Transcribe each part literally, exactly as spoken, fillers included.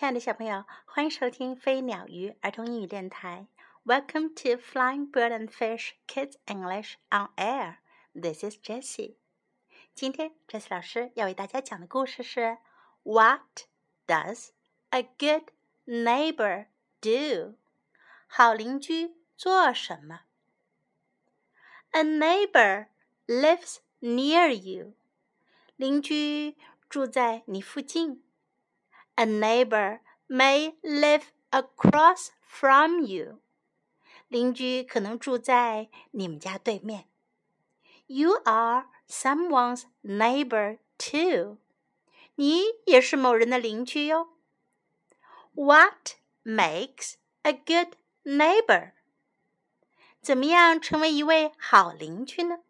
亲爱的小朋友，欢迎收听飞鸟鱼儿童英语电台。Welcome to Flying Bird and Fish Kids English on Air. This is Jessie. 今天 Jessie 老师要为大家讲的故事是 What does a good neighbor do? 好邻居做什么 ？A neighbor lives near you. 邻居住在你附近。A neighbor may live across from you. 邻居可能住在你们家对面。You are someone's neighbor too. 你也是某人的邻居哟。What makes a good neighbor? 怎么样成为一位好邻居呢？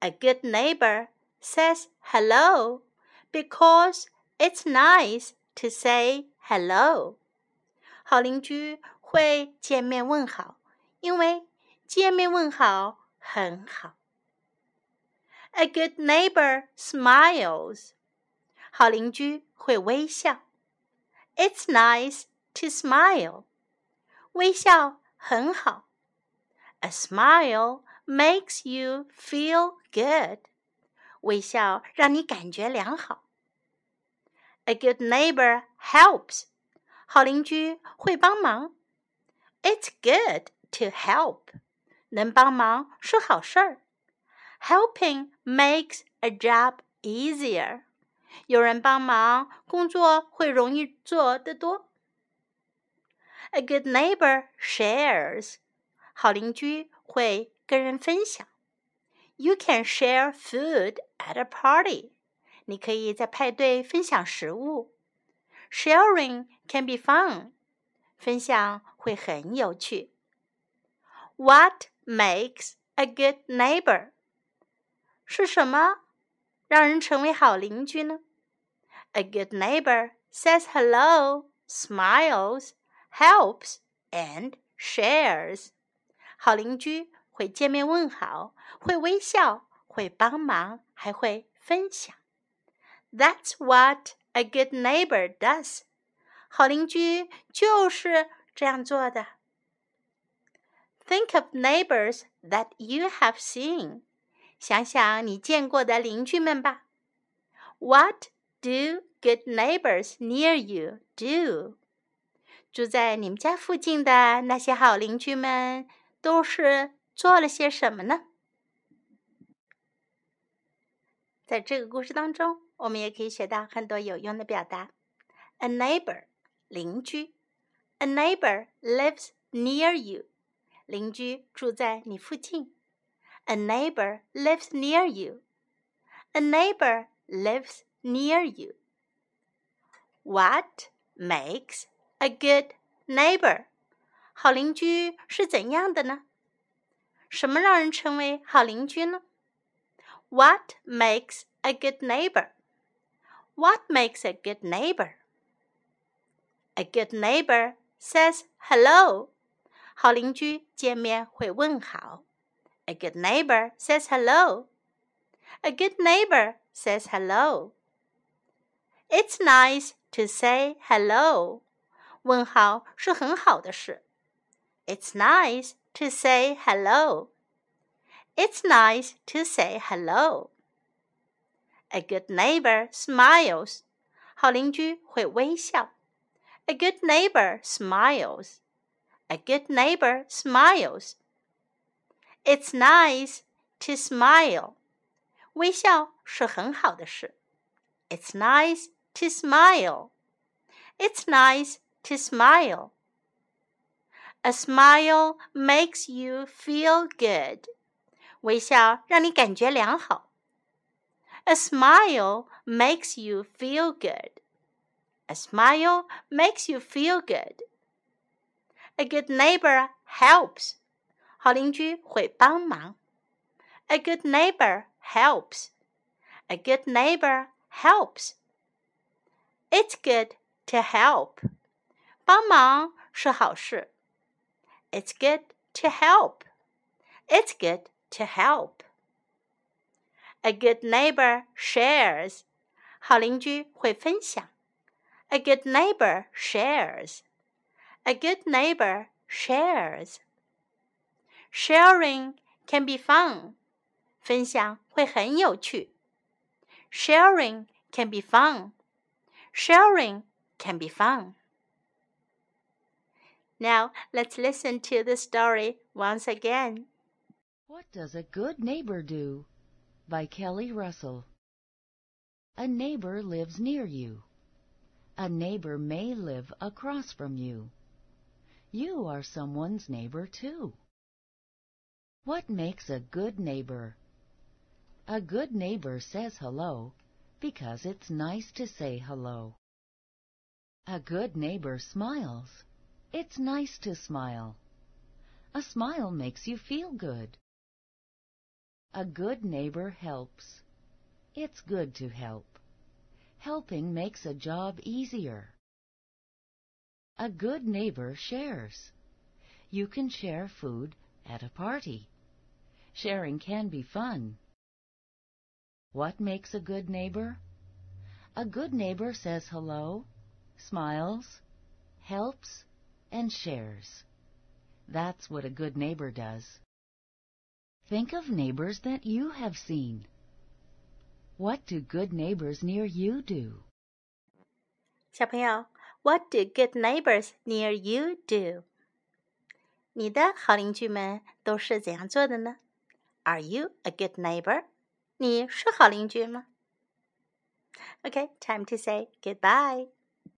A good neighbor says hello because it's nice to say hello. 好邻居会见面问好，因为见面问好很好。A good neighbor smiles. 好邻居会微笑。It's nice to smile. 微笑很好。A smile makes you feel good. 微笑让你感觉良好。A good neighbor helps. 好邻居会帮忙。It's good to help. 能帮忙是好事儿。Helping makes a job easier. 有人帮忙，工作会容易做得多。A good neighbor shares. 好邻居会跟人分享。You can share food at a party.你可以在派对分享食物。Sharing can be fun. 分享会很有趣。What makes a good neighbor? 是什么让人成为好邻居呢？ A good neighbor says hello, smiles, helps, and shares. 好邻居会见面问好，会微笑，会帮忙，还会分享。That's what a good neighbor does. 好邻居就是这样做的。Think of neighbors that you have seen. 想想你见过的邻居们吧。What do good neighbors near you do? 住在你们家附近的那些好邻居们都是做了些什么呢？在这个故事当中，我们也可以学到很多有用的表达。A neighbor, 邻居。A neighbor lives near you. 邻居住在你附近。A neighbor lives near you. A neighbor lives near you. What makes a good neighbor? 好邻居是怎样的呢？什么让人成为好邻居呢？ What makes a good neighbor?What makes a good neighbor? A good neighbor says hello. 好邻居见面会问好。A good neighbor says hello. A good neighbor says hello. It's nice to say hello. 问好是很好的事。It's nice to say hello. It's nice to say hello.A good neighbor smiles. 好邻居会微笑。A good neighbor smiles. A good neighbor smiles. It's nice to smile. 微笑是很好的事。It's nice to smile. It's nice to smile. A smile makes you feel good. 微笑让你感觉良好。A smile makes you feel good. A smile makes you feel good. A good neighbor helps. 好邻居会帮忙。A good neighbor helps. A good neighbor helps. It's good to help. 帮忙是好事。It's good to help. It's good to help.A good neighbor shares. 好邻居会分享。A good neighbor shares. A good neighbor shares. Sharing can be fun. 分享会很有趣。Sharing can be fun. Sharing can be fun. Now, let's listen to the story once again. What Does a Good Neighbor Do? By Kelly Russell. A neighbor lives near you. A neighbor may live across from you. You are someone's neighbor, too. What makes a good neighbor? A good neighbor says hello because it's nice to say hello. A good neighbor smiles. It's nice to smile. A smile makes you feel good. A good neighbor helps. It's good to help. Helping makes a job easier. A good neighbor shares. You can share food at a party. Sharing can be fun. What makes a good neighbor? A good neighbor says hello, smiles, helps, and shares. That's what a good neighbor does. Think of neighbors that you have seen. What do good neighbors near you do? 小朋友 what do good neighbors near you do? 你的好邻居们都是怎样做的呢？ Are you a good neighbor? 你是好邻居吗？ Okay, time to say goodbye.